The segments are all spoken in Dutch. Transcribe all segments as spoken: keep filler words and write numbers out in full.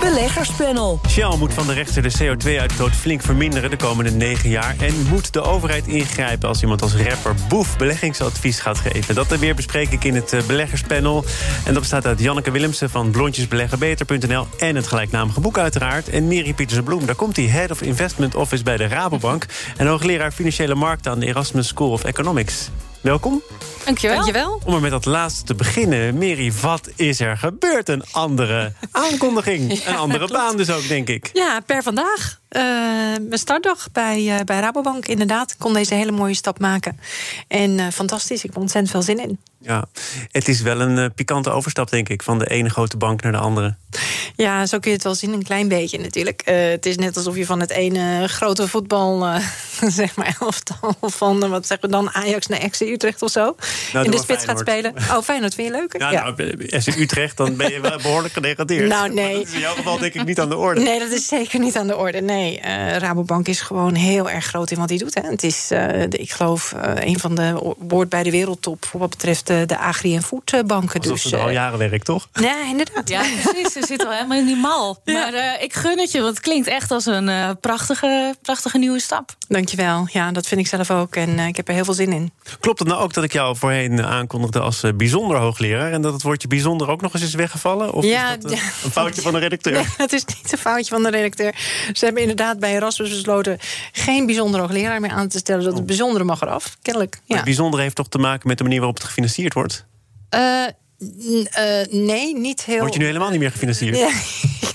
Beleggerspanel. Shell moet van de rechter de C O twee uitstoot flink verminderen de komende negen jaar. En moet de overheid ingrijpen als iemand als rapper Boef beleggingsadvies gaat geven. Dat en weer bespreek ik in het beleggerspanel. En dat bestaat uit Janneke Willemsen van blondjesbeleggenbeter punt n l en het gelijknamige boek uiteraard. En Mary Pieterse-Bloem, daar komt hij, Head of Investment Office bij de Rabobank. En hoogleraar financiële markten aan de Erasmus School of Economics. Welkom. Dankjewel. Dankjewel. Om er met dat laatste te beginnen. Mary, wat is er gebeurd? Een andere aankondiging. Ja, een andere klopt. Baan dus ook, denk ik. Ja, per vandaag. Uh, mijn startdag bij, uh, bij Rabobank. Inderdaad, ik kon deze hele mooie stap maken. En uh, fantastisch, ik heb ontzettend veel zin in. Ja, het is wel een uh, pikante overstap, denk ik, van de ene grote bank naar de andere. Ja, zo kun je het wel zien, een klein beetje natuurlijk. Uh, het is net alsof je van het ene grote voetbal, uh, zeg maar, elftal van, uh, wat zeggen we dan, Ajax naar F C Utrecht of zo, nou, in de spits gaat spelen. Oh, Feyenoord, vind je leuker? Ja, ja. Nou, F C Utrecht, dan ben je wel behoorlijk gedegradeerd. Nou, nee. Maar dat is in jouw geval denk ik niet aan de orde. Nee, dat is zeker niet aan de orde, nee. Uh, Rabobank is gewoon heel erg groot in wat hij doet. Hè. Het is, uh, de, ik geloof, uh, een van de, hoort bij de wereldtop voor wat betreft de, de agri- en foodbanken. Alsof dus, het al jaren werkt, toch? Ja, inderdaad. Ja, precies. Ze zit al helemaal in die mal. Ja. Maar uh, ik gun het je, want het klinkt echt als een uh, prachtige, prachtige nieuwe stap. Dankjewel. Ja, dat vind ik zelf ook. En uh, ik heb er heel veel zin in. Klopt het nou ook dat ik jou voorheen aankondigde als uh, bijzonder hoogleraar en dat het woordje bijzonder ook nog eens is weggevallen? Of ja, is dat uh, ja. een foutje van de redacteur? Nee, dat is niet een foutje van de redacteur. Ze hebben inderdaad bij Erasmus besloten geen bijzonder hoogleraar meer aan te stellen. Dat het bijzondere mag eraf, kennelijk. Ja. Het bijzondere heeft toch te maken met de manier waarop het gefinancierd wordt? Uh, n- uh, nee, niet heel... Word je nu helemaal niet meer gefinancierd? Ja.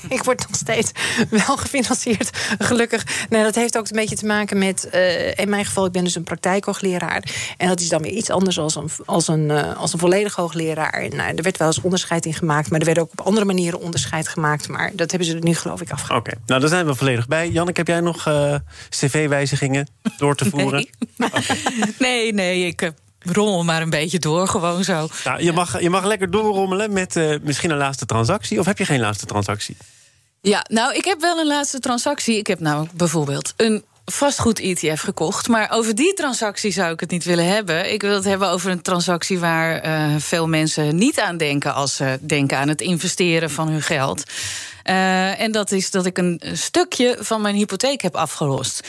Ik word nog steeds wel gefinancierd, gelukkig. Nee, dat heeft ook een beetje te maken met... Uh, in mijn geval, ik ben dus een praktijkhoogleraar. En dat is dan weer iets anders als een, als een, uh, als een volledig hoogleraar. Nou, er werd wel eens onderscheid in gemaakt. Maar er werd ook op andere manieren onderscheid gemaakt. Maar dat hebben ze er nu, geloof ik, afgehaald. Oké, okay. Nou, daar zijn we volledig bij. Janneke, heb jij nog uh, cv-wijzigingen door te voeren? Nee, okay. nee, nee, ik... Uh... rommel maar een beetje door, gewoon zo. Nou, je, mag, je mag lekker doorrommelen met uh, misschien een laatste transactie. Of heb je geen laatste transactie? Ja, nou, ik heb wel een laatste transactie. Ik heb nou bijvoorbeeld een vastgoed-E T F gekocht. Maar over die transactie zou ik het niet willen hebben. Ik wil het hebben over een transactie waar uh, veel mensen niet aan denken als ze denken aan het investeren van hun geld. Uh, en dat is dat ik een stukje van mijn hypotheek heb afgelost.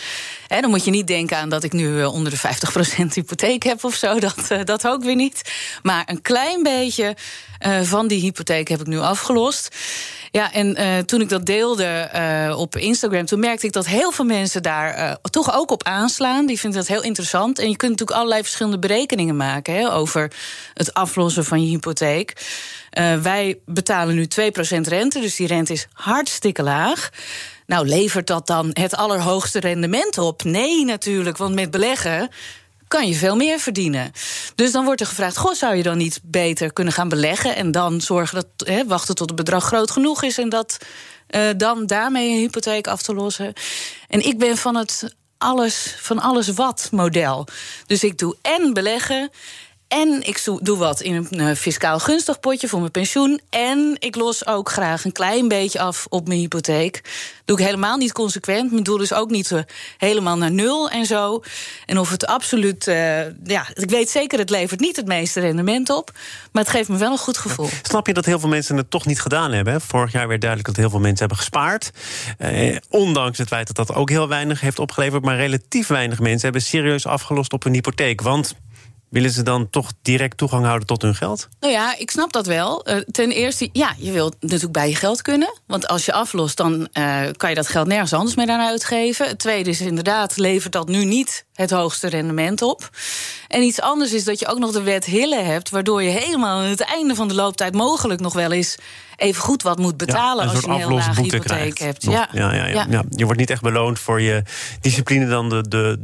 He, dan moet je niet denken aan dat ik nu uh, onder de vijftig procent hypotheek heb of zo. Dat, uh, dat ook weer niet. Maar een klein beetje uh, van die hypotheek heb ik nu afgelost. Ja, en uh, toen ik dat deelde uh, op Instagram, toen merkte ik dat heel veel mensen daar uh, toch ook op aanslaan. Die vinden dat heel interessant. En je kunt natuurlijk allerlei verschillende berekeningen maken, he, over het aflossen van je hypotheek. Uh, wij betalen nu twee procent rente, dus die rente is hartstikke laag. Nou, levert dat dan het allerhoogste rendement op? Nee, natuurlijk, want met beleggen kan je veel meer verdienen. Dus dan wordt er gevraagd, goh, zou je dan niet beter kunnen gaan beleggen en dan zorgen dat, he, wachten tot het bedrag groot genoeg is en dat uh, dan daarmee een hypotheek af te lossen. En ik ben van het alles, van alles wat model. Dus ik doe en beleggen, en ik doe wat in een fiscaal gunstig potje voor mijn pensioen. En ik los ook graag een klein beetje af op mijn hypotheek. Dat doe ik helemaal niet consequent. Mijn doel is ook niet helemaal naar nul en zo. En of het absoluut... Uh, ja, ik weet zeker, het levert niet het meeste rendement op. Maar het geeft me wel een goed gevoel. Ja, snap je dat heel veel mensen het toch niet gedaan hebben? Vorig jaar werd duidelijk dat heel veel mensen hebben gespaard. Eh, ondanks het feit dat dat ook heel weinig heeft opgeleverd. Maar relatief weinig mensen hebben serieus afgelost op hun hypotheek. Want... willen ze dan toch direct toegang houden tot hun geld? Nou ja, ik snap dat wel. Uh, ten eerste, ja, je wilt natuurlijk bij je geld kunnen. Want als je aflost, dan uh, kan je dat geld nergens anders meer aan uitgeven. Het tweede is inderdaad, levert dat nu niet het hoogste rendement op. En iets anders is dat je ook nog de wet Hille hebt, waardoor je helemaal aan het einde van de looptijd mogelijk nog wel eens even goed wat moet betalen, ja, als je een heel lage hypotheek krijgt. Hebt. Ja. Ja, ja, ja, ja. Ja, je wordt niet echt beloond voor je discipline dan de... de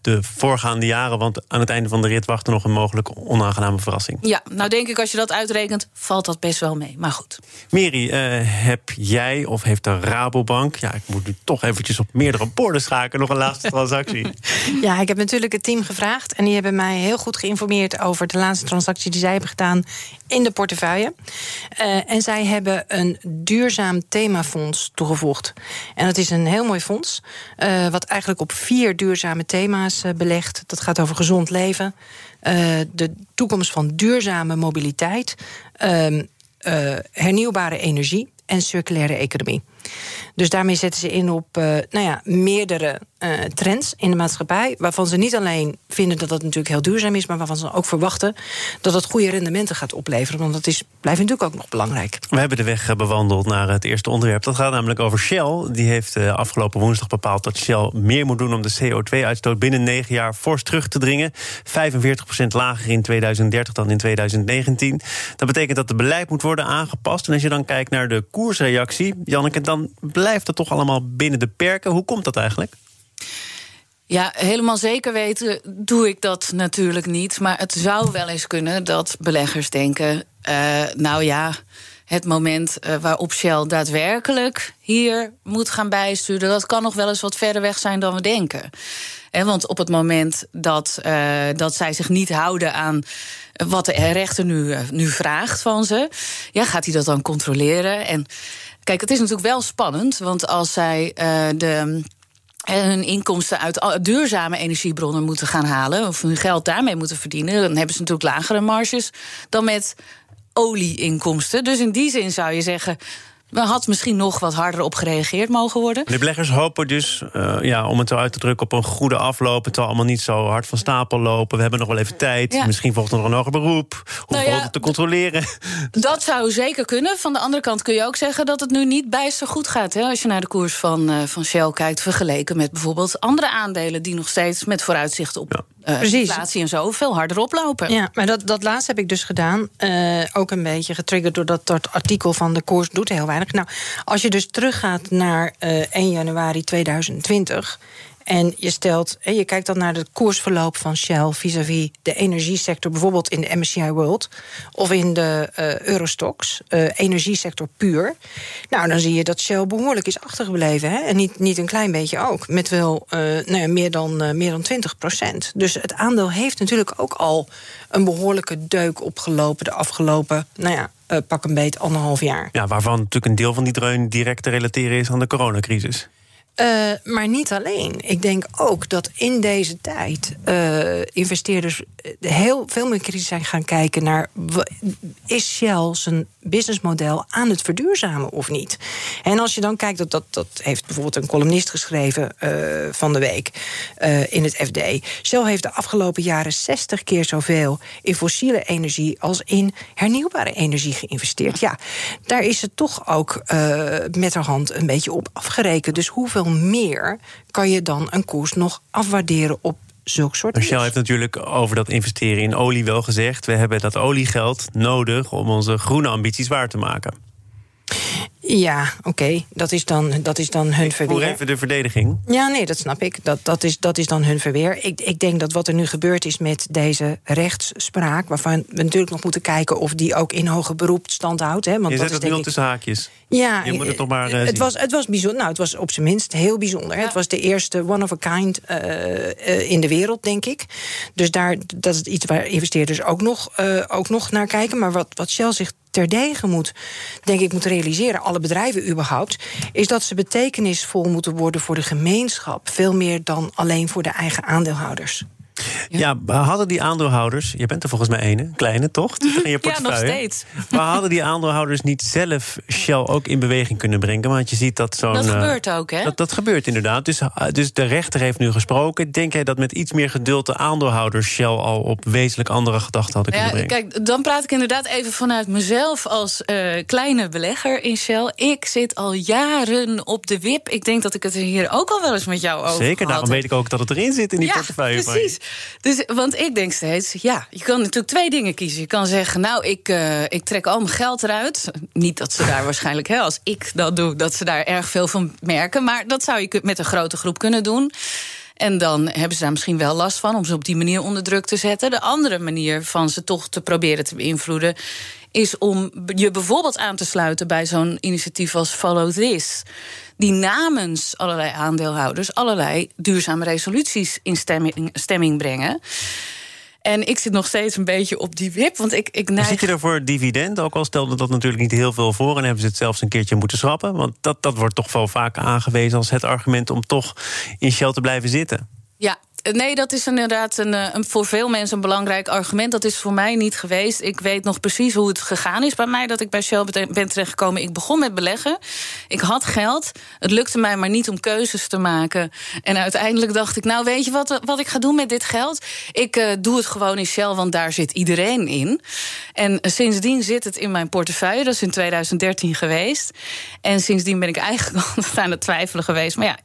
de voorgaande jaren? Want aan het einde van de rit wacht er nog een mogelijke onaangename verrassing. Ja, nou denk ik als je dat uitrekent, valt dat best wel mee. Maar goed. Mary, uh, heb jij of heeft de Rabobank... ja, ik moet nu toch eventjes op meerdere borden schaken... nog een laatste transactie. Ja, ik heb natuurlijk het team gevraagd... en die hebben mij heel goed geïnformeerd over de laatste transactie... die zij hebben gedaan in de portefeuille. Uh, en zij hebben een duurzaam themafonds toegevoegd. En dat is een heel mooi fonds... Uh, wat eigenlijk op vier duurzame thema's uh, belegt. Dat gaat over gezond leven... Uh, de toekomst van duurzame mobiliteit... Uh, uh, hernieuwbare energie en circulaire economie. Dus daarmee zetten ze in op uh, nou ja, meerdere uh, trends in de maatschappij... waarvan ze niet alleen vinden dat dat natuurlijk heel duurzaam is... maar waarvan ze ook verwachten dat het goede rendementen gaat opleveren. Want dat is, blijft natuurlijk ook nog belangrijk. We hebben de weg bewandeld naar het eerste onderwerp. Dat gaat namelijk over Shell. Die heeft uh, afgelopen woensdag bepaald dat Shell meer moet doen... om de C O twee uitstoot binnen negen jaar fors terug te dringen. vijfenveertig procent lager in tweeduizend dertig dan in tweeduizend negentien. Dat betekent dat het beleid moet worden aangepast. En als je dan kijkt naar de koersreactie, Janneke... dan blijft dat toch allemaal binnen de perken? Hoe komt dat eigenlijk? Ja, helemaal zeker weten doe ik dat natuurlijk niet. Maar het zou wel eens kunnen dat beleggers denken... Uh, nou ja, het moment uh, waarop Shell daadwerkelijk hier moet gaan bijsturen... dat kan nog wel eens wat verder weg zijn dan we denken. Eh, want op het moment dat, uh, dat zij zich niet houden aan... wat de rechter nu, uh, nu vraagt van ze... ja, gaat hij dat dan controleren en... Kijk, het is natuurlijk wel spannend, want als zij uh, de, hun inkomsten uit duurzame energiebronnen moeten gaan halen, of hun geld daarmee moeten verdienen, dan hebben ze natuurlijk lagere marges dan met olieinkomsten. Dus in die zin zou je zeggen, we had misschien nog wat harder op gereageerd mogen worden. De beleggers hopen dus, uh, ja, om het zo uit te drukken, op een goede afloop. Het zal allemaal niet zo hard van stapel lopen. We hebben nog wel even tijd. Ja. Misschien volgt er nog een hoger beroep. Hoe nou ja, het te controleren? Dat zou zeker kunnen. Van de andere kant kun je ook zeggen dat het nu niet bijster goed gaat. Hè? Als je naar de koers van, uh, van Shell kijkt, vergeleken met bijvoorbeeld andere aandelen... die nog steeds met vooruitzicht op... Ja. Uh, inflatie en zo, veel harder oplopen. Ja, maar dat, dat laatste heb ik dus gedaan. Uh, ook een beetje getriggerd door dat, dat artikel van de koers doet heel weinig. Nou, als je dus teruggaat naar uh, één januari tweeduizend twintig... en je stelt, je kijkt dan naar het koersverloop van Shell... vis-à-vis de energiesector, bijvoorbeeld in de M S C I World... of in de uh, Eurostoxx, uh, energiesector puur. Nou, dan zie je dat Shell behoorlijk is achtergebleven. Hè? En niet, niet een klein beetje ook, met wel uh, nou ja, meer dan, uh, meer dan twintig procent. Dus het aandeel heeft natuurlijk ook al een behoorlijke deuk opgelopen... de afgelopen, nou ja... Uh, pak een beet, anderhalf jaar. Ja, waarvan natuurlijk een deel van die dreun direct te relateren is aan de coronacrisis. Uh, maar niet alleen. Ik denk ook dat in deze tijd uh, investeerders heel veel meer kritisch zijn gaan kijken naar... is Shell zijn businessmodel aan het verduurzamen of niet? En als je dan kijkt, dat, dat, dat heeft bijvoorbeeld een columnist geschreven uh, van de week uh, in het F D. Shell heeft de afgelopen jaren zestig keer zoveel in fossiele energie... als in hernieuwbare energie geïnvesteerd. Ja, daar is het toch ook uh, met haar hand een beetje op afgerekend. Dus hoeveel meer kan je dan een koers nog afwaarderen op zulk soort dingen? Shell heeft natuurlijk over dat investeren in olie wel gezegd... we hebben dat oliegeld nodig om onze groene ambities waar te maken. Ja, oké, okay. dat, dat is dan hun verweer. Hoe even de verdediging? Ja, nee, dat snap ik. Dat, dat, is, dat is dan hun verweer. Ik, ik denk dat wat er nu gebeurd is met deze rechtsspraak... waarvan we natuurlijk nog moeten kijken of die ook in hoger beroep stand houdt. Hè, want je zet het nu al tussen haakjes. Ja, je moet het toch maar uh, het, was, het was bijzonder. Nou, het was op zijn minst heel bijzonder. Ja. Het was de eerste one-of-a-kind uh, uh, in de wereld, denk ik. Dus daar, dat is iets waar investeerders ook nog, uh, ook nog naar kijken. Maar wat, wat Shell zich terdege moet, denk ik, moet realiseren... alle bedrijven überhaupt, is dat ze betekenisvol moeten worden... voor de gemeenschap, veel meer dan alleen voor de eigen aandeelhouders. Ja, ja, hadden die aandeelhouders... Je bent er volgens mij een, kleine, toch? In je portefeuille. Ja, nog steeds. Maar hadden die aandeelhouders niet zelf Shell ook in beweging kunnen brengen? Want je ziet dat zo'n... Dat gebeurt ook, hè? Dat, dat gebeurt inderdaad. Dus, dus de rechter heeft nu gesproken. Denk jij dat met iets meer geduld de aandeelhouders Shell al op wezenlijk andere gedachten hadden kunnen ja, brengen? Kijk, dan praat ik inderdaad even vanuit mezelf als uh, kleine belegger in Shell. Ik zit al jaren op de wip. Ik denk dat ik het er hier ook al wel eens met jou over had. Zeker, daarom weet ik ook dat het erin zit in die ja, portefeuille. Precies. Dus, want ik denk steeds, ja, je kan natuurlijk twee dingen kiezen. Je kan zeggen, nou, ik, uh, ik trek al mijn geld eruit. Niet dat ze daar waarschijnlijk, hè, als ik dat doe... dat ze daar erg veel van merken. Maar dat zou je met een grote groep kunnen doen. En dan hebben ze daar misschien wel last van om ze op die manier onder druk te zetten. De andere manier van ze toch te proberen te beïnvloeden is om je bijvoorbeeld aan te sluiten bij zo'n initiatief als Follow This, die namens allerlei aandeelhouders allerlei duurzame resoluties in stemming, stemming brengen. En ik zit nog steeds een beetje op die wip, want ik, ik neig... Zit je er voor dividend? Ook al stelde dat natuurlijk niet heel veel voor en hebben ze het zelfs een keertje moeten schrappen. Want dat, dat wordt toch wel vaak aangewezen als het argument om toch in Shell te blijven zitten. Ja. Nee, dat is inderdaad een, een, voor veel mensen een belangrijk argument. Dat is voor mij niet geweest. Ik weet nog precies hoe het gegaan is bij mij, dat ik bij Shell ben terechtgekomen. Ik begon met beleggen. Ik had geld. Het lukte mij maar niet om keuzes te maken. En uiteindelijk dacht ik, nou weet je wat, wat ik ga doen met dit geld? Ik uh, doe het gewoon in Shell, want daar zit iedereen in. En uh, sindsdien zit het in mijn portefeuille. Dat is in tweeduizend dertien geweest. En sindsdien ben ik eigenlijk altijd aan het twijfelen geweest. Maar ja,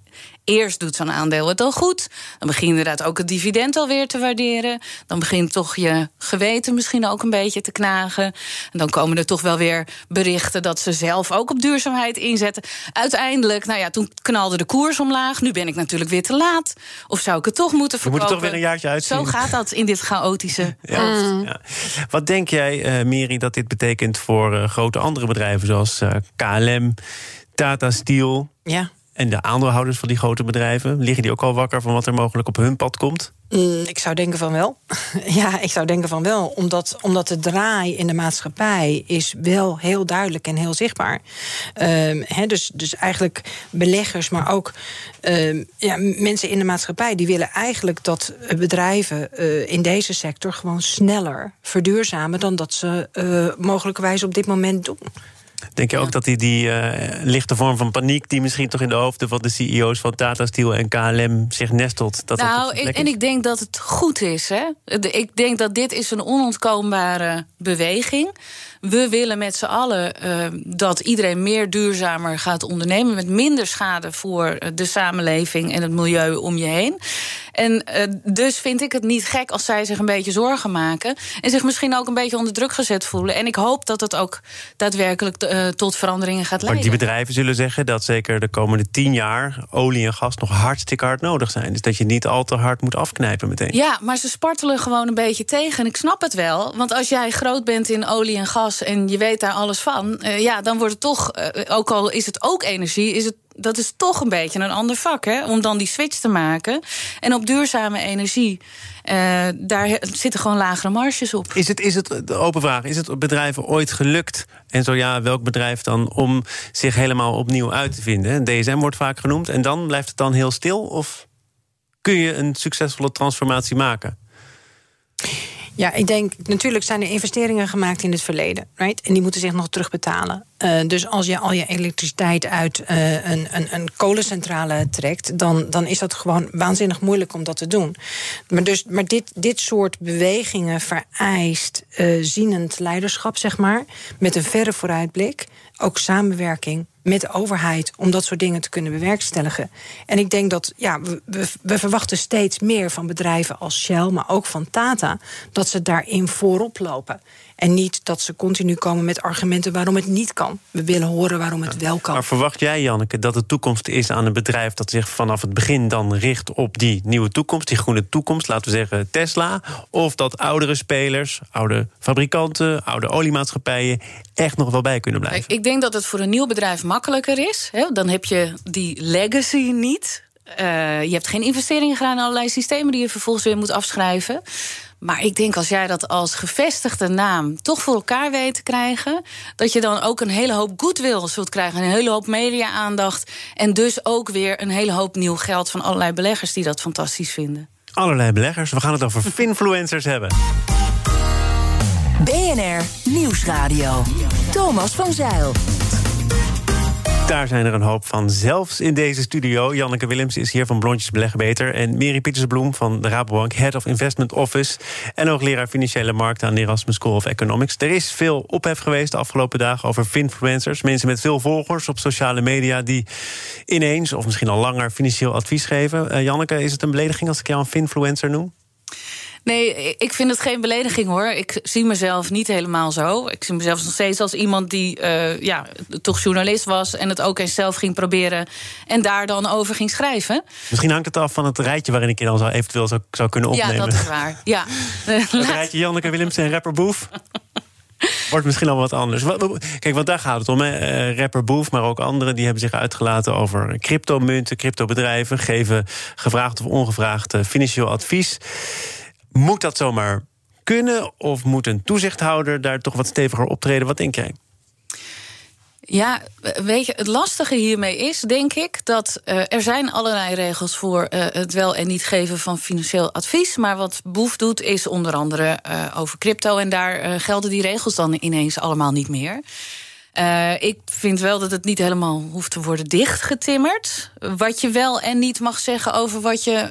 eerst doet zo'n aandeel het al goed. Dan begin je inderdaad ook het dividend alweer te waarderen. Dan begint toch je geweten misschien ook een beetje te knagen. En dan komen er toch wel weer berichten dat ze zelf ook op duurzaamheid inzetten. Uiteindelijk, nou ja, toen knalde de koers omlaag. Nu ben ik natuurlijk weer te laat. Of zou ik het toch moeten verkopen? We moeten toch weer een jaartje uitzien. Zo gaat dat in dit chaotische hoofd. Ja, ja. Wat denk jij, uh, Mary, dat dit betekent voor uh, grote andere bedrijven zoals uh, K L M, Tata Steel? Ja. En de aandeelhouders van die grote bedrijven, liggen die ook al wakker van wat er mogelijk op hun pad komt? Mm, ik zou denken van wel. Ja, ik zou denken van wel. Omdat, omdat de draai in de maatschappij is wel heel duidelijk en heel zichtbaar. Um, he, dus, dus eigenlijk beleggers, maar ook um, ja, mensen in de maatschappij, die willen eigenlijk dat bedrijven uh, in deze sector gewoon sneller verduurzamen dan dat ze uh, mogelijkerwijs op dit moment doen. Denk je ook ja. dat die, die uh, lichte vorm van paniek die misschien toch in de hoofden van de C E O's van Tata Steel en K L M zich nestelt? Dat nou, dat ik, en ik denk dat het goed is. Hè? Ik denk dat dit is een onontkoombare beweging. We willen met z'n allen uh, dat iedereen meer duurzamer gaat ondernemen, met minder schade voor de samenleving en het milieu om je heen. En uh, dus vind ik het niet gek als zij zich een beetje zorgen maken en zich misschien ook een beetje onder druk gezet voelen. En ik hoop dat het ook daadwerkelijk de, uh, tot veranderingen gaat leiden. Maar die bedrijven zullen zeggen dat zeker de komende tien jaar olie en gas nog hartstikke hard nodig zijn. Dus dat je niet al te hard moet afknijpen meteen. Ja, maar ze spartelen gewoon een beetje tegen. En ik snap het wel, want als jij groot bent in olie en gas en je weet daar alles van, uh, ja, dan wordt het toch, uh, ook al is het ook energie, is het, dat is toch een beetje een ander vak, hè, om dan die switch te maken. En op duurzame energie, uh, daar zitten gewoon lagere marges op. Is het, is het, de open vraag, is het bedrijven ooit gelukt, en zo ja, welk bedrijf dan, om zich helemaal opnieuw uit te vinden? D S M wordt vaak genoemd, en dan blijft het dan heel stil? Of kun je een succesvolle transformatie maken? Ja, ik denk, natuurlijk zijn er investeringen gemaakt in het verleden, right? En die moeten zich nog terugbetalen. Uh, dus als je al je elektriciteit uit uh, een, een, een kolencentrale trekt, dan, dan is dat gewoon waanzinnig moeilijk om dat te doen. Maar, dus, maar dit, dit soort bewegingen vereist uh, zienend leiderschap, zeg maar, met een verre vooruitblik, ook samenwerking met de overheid om dat soort dingen te kunnen bewerkstelligen. En ik denk dat, ja, we, we verwachten steeds meer van bedrijven als Shell, maar ook van Tata, dat ze daarin voorop lopen. En niet dat ze continu komen met argumenten waarom het niet kan. We willen horen waarom het wel kan. Maar verwacht jij, Janneke, dat de toekomst is aan een bedrijf dat zich vanaf het begin dan richt op die nieuwe toekomst, die groene toekomst, laten we zeggen Tesla, of dat oudere spelers, oude fabrikanten, oude oliemaatschappijen echt nog wel bij kunnen blijven? Ik denk dat het voor een nieuw bedrijf makkelijker is. Dan heb je die legacy niet. Uh, je hebt geen investeringen gedaan in allerlei systemen die je vervolgens weer moet afschrijven. Maar ik denk als jij dat als gevestigde naam toch voor elkaar weet te krijgen, dat je dan ook een hele hoop goodwill zult krijgen, een hele hoop media-aandacht en dus ook weer een hele hoop nieuw geld van allerlei beleggers die dat fantastisch vinden. Allerlei beleggers. We gaan het over finfluencers hebben. B N R Nieuwsradio. Thomas van Zijl. Daar zijn er een hoop van, zelfs in deze studio. Janneke Willemsen is hier van Blondjes Beleggen Beter. En Mary Pieterse-Bloem van de Rabobank, Head of Investment Office. En ook leraar financiële markten aan de Erasmus School of Economics. Er is veel ophef geweest de afgelopen dagen over finfluencers. Mensen met veel volgers op sociale media die ineens, of misschien al langer, financieel advies geven. Uh, Janneke, is het een belediging als ik jou een finfluencer noem? Nee, ik vind het geen belediging, hoor. Ik zie mezelf niet helemaal zo. Ik zie mezelf nog steeds als iemand die uh, ja, toch journalist was... en het ook eens zelf ging proberen en daar dan over ging schrijven. Misschien hangt het af van het rijtje waarin ik je dan zou, eventueel zou, zou kunnen opnemen. Ja, dat is waar. Ja. Het rijtje Janneke Willemsen en rapper Boef... wordt misschien al wat anders. Kijk, want daar gaat het om. Hè. Rapper Boef, maar ook anderen, die hebben zich uitgelaten over cryptomunten, cryptobedrijven, geven gevraagd of ongevraagd financieel advies. Moet dat zomaar kunnen? Of moet een toezichthouder daar toch wat steviger optreden? Wat denk jij? Ja, weet je, het lastige hiermee is, denk ik, dat uh, er zijn allerlei regels voor uh, het wel en niet geven van financieel advies. Maar wat Boef doet, is onder andere uh, over crypto. En daar uh, gelden die regels dan ineens allemaal niet meer. Uh, ik vind wel dat het niet helemaal hoeft te worden dichtgetimmerd. Wat je wel en niet mag zeggen over wat je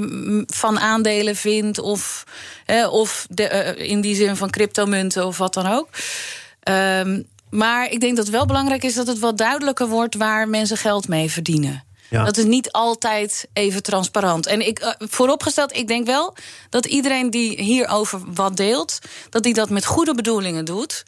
uh, van aandelen vindt. Of, uh, of de, uh, in die zin van cryptomunten of wat dan ook. Uh, Maar ik denk dat het wel belangrijk is dat het wat duidelijker wordt... waar mensen geld mee verdienen. Ja. Dat is niet altijd even transparant. En ik, vooropgesteld, ik denk wel dat iedereen die hierover wat deelt... dat die dat met goede bedoelingen doet.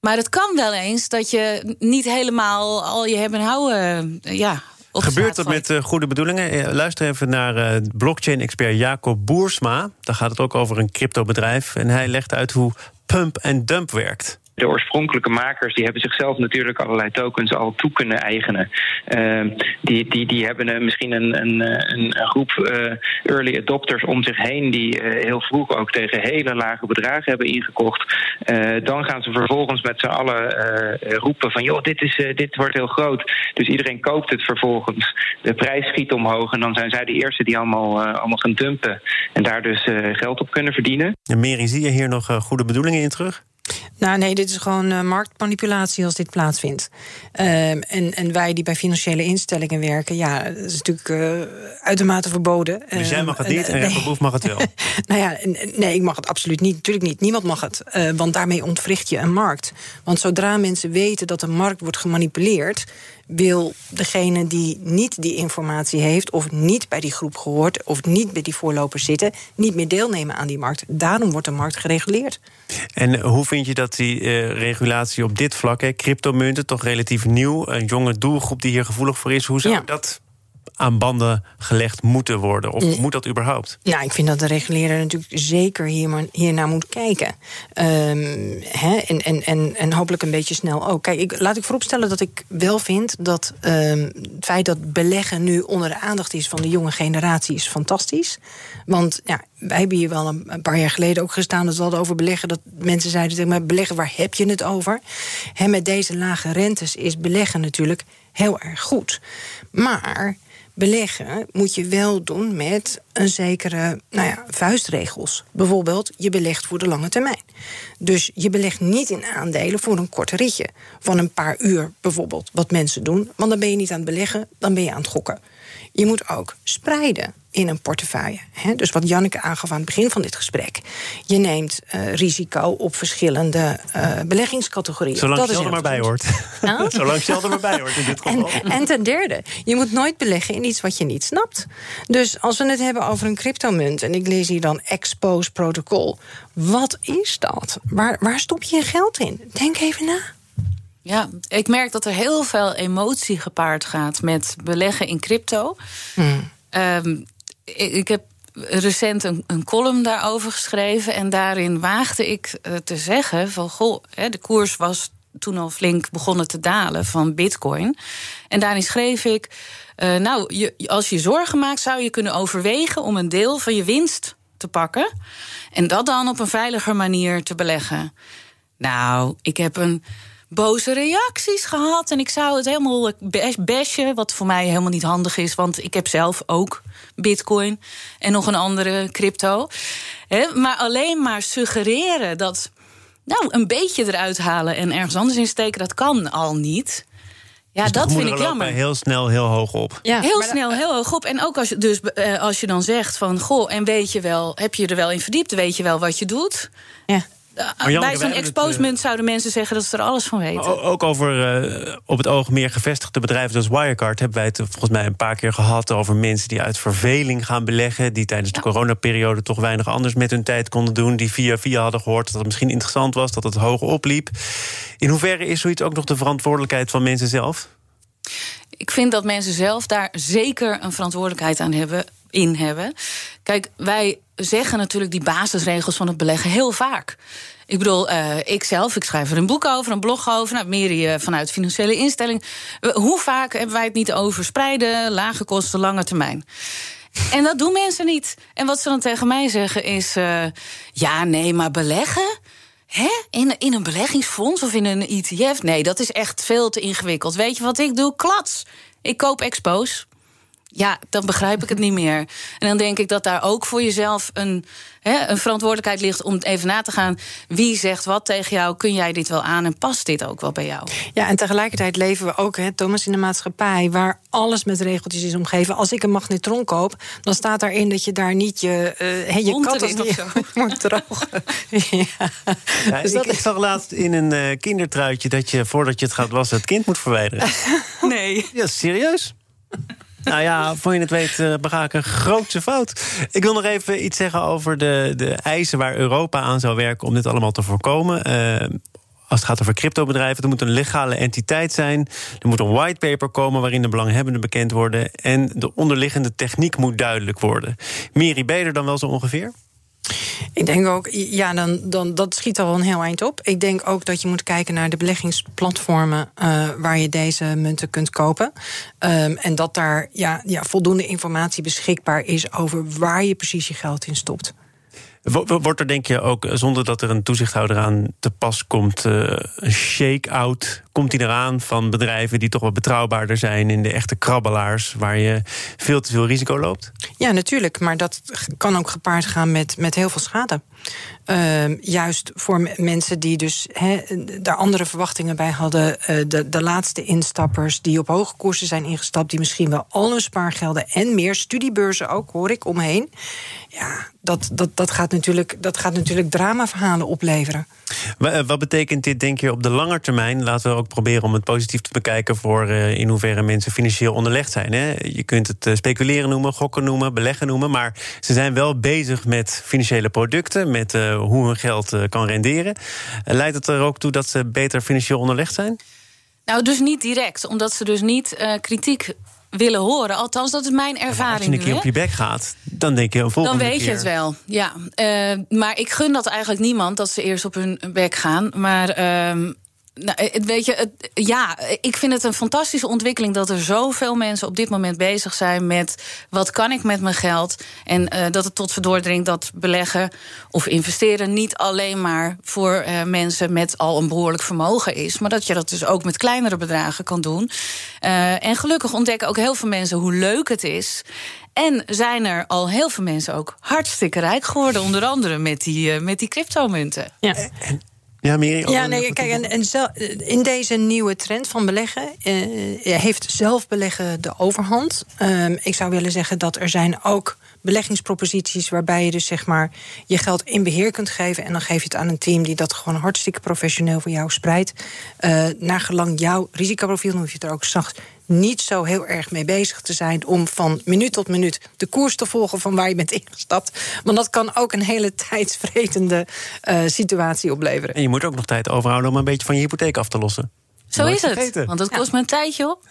Maar het kan wel eens dat je niet helemaal al je hebben en houden... Ja, gebeurt dat met uh, goede bedoelingen? Luister even naar uh, blockchain-expert Jacob Boersma. Daar gaat het ook over een cryptobedrijf. En hij legt uit hoe pump en dump werkt. De oorspronkelijke makers die hebben zichzelf natuurlijk allerlei tokens al toe kunnen eigenen. Uh, die, die, die hebben uh, misschien een, een, een groep uh, early adopters om zich heen... die uh, heel vroeg ook tegen hele lage bedragen hebben ingekocht. Uh, dan gaan ze vervolgens met z'n allen uh, roepen van... joh, dit, is, uh, dit wordt heel groot. Dus iedereen koopt het vervolgens. De prijs schiet omhoog en dan zijn zij de eerste die allemaal, uh, allemaal gaan dumpen. En daar dus uh, geld op kunnen verdienen. En Mary, zie je hier nog uh, goede bedoelingen in terug? Nou nee, dit is gewoon uh, marktmanipulatie als dit plaatsvindt. Uh, en, en wij die bij financiële instellingen werken... ja, dat is natuurlijk uh, uitermate verboden. Dus jij mag het niet uh, en Rapper Boef mag het wel? Nou ja, nee, ik mag het absoluut niet. Natuurlijk niet. Niemand mag het. Uh, want daarmee ontwricht je een markt. Want zodra mensen weten dat de markt wordt gemanipuleerd... wil degene die niet die informatie heeft... of niet bij die groep gehoord of niet bij die voorlopers zitten... niet meer deelnemen aan die markt. Daarom wordt de markt gereguleerd. En hoe vind je dat die uh, regulatie op dit vlak... Hè, cryptomunten, toch relatief nieuw... een jonge doelgroep die hier gevoelig voor is... hoe zou ja. dat aan banden gelegd moeten worden? Of moet dat überhaupt? Nou, ik vind dat de reguleerder natuurlijk zeker hier, hiernaar moet kijken. Um, he, en, en, en, en hopelijk een beetje snel ook. Kijk, ik, laat ik vooropstellen dat ik wel vind... dat um, het feit dat beleggen nu onder de aandacht is... van de jonge generatie is fantastisch. Want ja, wij hebben hier wel een paar jaar geleden ook gestaan... dat we hadden over beleggen. Dat mensen zeiden tegen mij, beleggen, waar heb je het over? He, met deze lage rentes is beleggen natuurlijk heel erg goed. Maar... beleggen moet je wel doen met een zekere nou ja, vuistregels. Bijvoorbeeld, je belegt voor de lange termijn. Dus je belegt niet in aandelen voor een kort ritje. Van een paar uur bijvoorbeeld, wat mensen doen. Want dan ben je niet aan het beleggen, dan ben je aan het gokken. Je moet ook spreiden in een portefeuille. Hè? Dus wat Janneke aangaf aan het begin van dit gesprek. Je neemt uh, risico op verschillende uh, beleggingscategorieën. Zolang dat je er maar bij hoort. Nou? Zolang je er maar bij hoort in dit geval. En, en ten derde, je moet nooit beleggen in iets wat je niet snapt. Dus als we het hebben over een cryptomunt... en ik lees hier dan Expose Protocol. Wat is dat? Waar, waar stop je je geld in? Denk even na. Ja, ik merk dat er heel veel emotie gepaard gaat met beleggen in crypto. Hmm. Um, ik, ik heb recent een, een column daarover geschreven... en daarin waagde ik uh, te zeggen van... goh, hè, de koers was toen al flink begonnen te dalen van bitcoin. En daarin schreef ik... Uh, nou, je, als je zorgen maakt, zou je kunnen overwegen... om een deel van je winst te pakken... en dat dan op een veiliger manier te beleggen. Nou, ik heb een... boze reacties gehad. En ik zou het helemaal bashen, wat voor mij helemaal niet handig is... want ik heb zelf ook bitcoin en nog een andere crypto. He, maar alleen maar suggereren dat... nou, een beetje eruit halen en ergens anders insteken... dat kan al niet... Ja, dus dat vind ik jammer. Heel snel heel hoog op. Ja, heel snel dat... heel hoog op. En ook als je, dus, uh, als je dan zegt van... goh, en weet je wel, heb je er wel in verdiept? Weet je wel wat je doet? Ja. Janneke, bij zo'n exposemunt uh, zouden mensen zeggen dat ze er alles van weten. Ook over uh, op het oog meer gevestigde bedrijven als Wirecard... hebben wij het volgens mij een paar keer gehad over mensen die uit verveling gaan beleggen... die tijdens ja. de coronaperiode toch weinig anders met hun tijd konden doen... die via via hadden gehoord dat het misschien interessant was, dat het hoog opliep. In hoeverre is zoiets ook nog de verantwoordelijkheid van mensen zelf? Ik vind dat mensen zelf daar zeker een verantwoordelijkheid aan hebben... in hebben. Kijk, wij zeggen natuurlijk die basisregels van het beleggen heel vaak. Ik bedoel, uh, ikzelf, ik schrijf er een boek over, een blog over... Nou, Mary uh, vanuit financiële instelling. Uh, hoe vaak hebben wij het niet over spreiden, lage kosten, lange termijn? En dat doen mensen niet. En wat ze dan tegen mij zeggen is... Uh, ja, nee, maar beleggen? Hè? In, in een beleggingsfonds of in een E T F? Nee, dat is echt veel te ingewikkeld. Weet je wat ik doe? Klats! Ik koop Expose. Ja, dan begrijp ik het niet meer. En dan denk ik dat daar ook voor jezelf een, hè, een verantwoordelijkheid ligt... om even na te gaan, wie zegt wat tegen jou, kun jij dit wel aan... en past dit ook wel bij jou? Ja, en tegelijkertijd leven we ook, hè, Thomas, in een maatschappij... waar alles met regeltjes is omgeven. Als ik een magnetron koop, dan staat daarin dat je daar niet je... Uh, hey, je kat niet of zo moet drogen. ja. Ja, dus ik, dat ik zag laatst in een uh, kindertruitje... dat je voordat je het gaat wassen het kind moet verwijderen. Nee. Ja, serieus? Nou ja, voor je het weet, bega ik een grootse fout. Ik wil nog even iets zeggen over de, de eisen waar Europa aan zou werken... om dit allemaal te voorkomen. Uh, als het gaat over cryptobedrijven, er moet een legale entiteit zijn. Er moet een whitepaper komen waarin de belanghebbenden bekend worden... en de onderliggende techniek moet duidelijk worden. Mary, ben je er dan wel zo ongeveer? Ik denk ook, ja, dan, dan, dat schiet al een heel eind op. Ik denk ook dat je moet kijken naar de beleggingsplatformen... Uh, waar je deze munten kunt kopen. Um, en dat daar ja, ja, voldoende informatie beschikbaar is... over waar je precies je geld in stopt. Wordt er, denk je, ook zonder dat er een toezichthouder aan te pas komt... Uh, een shake-out, komt die eraan van bedrijven die toch wat betrouwbaarder zijn... in de echte krabbelaars, waar je veel te veel risico loopt? Ja, natuurlijk, maar dat kan ook gepaard gaan met, met heel veel schade. Uh, juist voor m- mensen die dus he, daar andere verwachtingen bij hadden... Uh, de, de laatste instappers die op hoge koersen zijn ingestapt... die misschien wel al hun spaargelden en meer studiebeurzen ook, hoor ik, omheen... ja, dat, dat, dat, gaat natuurlijk, dat gaat natuurlijk dramaverhalen opleveren. Wat betekent dit, denk je, op de lange termijn? Laten we ook proberen om het positief te bekijken... voor uh, in hoeverre mensen financieel onderlegd zijn. Hè? Je kunt het uh, speculeren noemen, gokken noemen, beleggen noemen... maar ze zijn wel bezig met financiële producten... met uh, hoe hun geld uh, kan renderen. Leidt het er ook toe dat ze beter financieel onderlegd zijn? Nou, dus niet direct, omdat ze dus niet uh, kritiek... willen horen. Althans, dat is mijn ervaring. Als je een keer op je bek gaat, dan denk je een volgende keer. Dan weet je het wel, ja. Uh, maar ik gun dat eigenlijk niemand, dat ze eerst op hun bek gaan. Maar... Uh... Nou, weet je, het, ja, ik vind het een fantastische ontwikkeling... dat er zoveel mensen op dit moment bezig zijn met... wat kan ik met mijn geld? En uh, dat het tot verdor dringt dat beleggen of investeren... niet alleen maar voor uh, mensen met al een behoorlijk vermogen is... maar dat je dat dus ook met kleinere bedragen kan doen. Uh, en gelukkig ontdekken ook heel veel mensen hoe leuk het is... En zijn er al heel veel mensen ook hartstikke rijk geworden... onder andere met die, uh, met die cryptomunten. Ja. Ja, Mary, ja, nee, kijk, en, en zel, in deze nieuwe trend van beleggen... Eh, heeft zelfbeleggen de overhand. Um, ik zou willen zeggen dat er zijn ook beleggingsproposities... waarbij je dus zeg maar je geld in beheer kunt geven... en dan geef je het aan een team die dat gewoon hartstikke professioneel voor jou spreidt. Uh, naar gelang jouw risicoprofiel, dan hoef je er ook zacht... niet zo heel erg mee bezig te zijn... om van minuut tot minuut de koers te volgen van waar je bent ingestapt. Want dat kan ook een hele tijdsvretende uh, situatie opleveren. En je moet ook nog tijd overhouden om een beetje van je hypotheek af te lossen. Zo is het, vergeten. Want dat kost ja. me een tijdje op.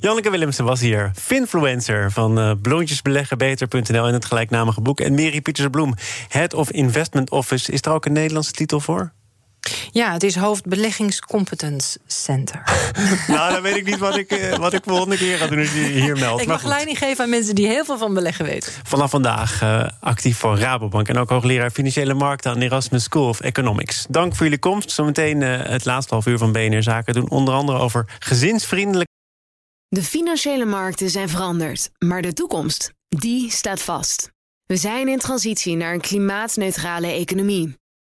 Janneke Willemsen was hier, finfluencer van uh, blondjesbeleggenbeter punt n l... en het gelijknamige boek. En Mary Pieterse-Bloem, Head of Investment Office. Is daar ook een Nederlandse titel voor? Ja, het is hoofd Beleggingscompetence Center. Nou, dan weet ik niet wat ik, wat ik volgende keer ga doen als je hier meldt. Ik mag leiding geven aan mensen die heel veel van beleggen weten. Vanaf vandaag uh, actief voor Rabobank... en ook hoogleraar Financiële Markten aan Erasmus School of Economics. Dank voor jullie komst. Zometeen uh, het laatste half uur van B N R Zaken doen... onder andere over gezinsvriendelijk... De financiële markten zijn veranderd, maar de toekomst, die staat vast. We zijn in transitie naar een klimaatneutrale economie...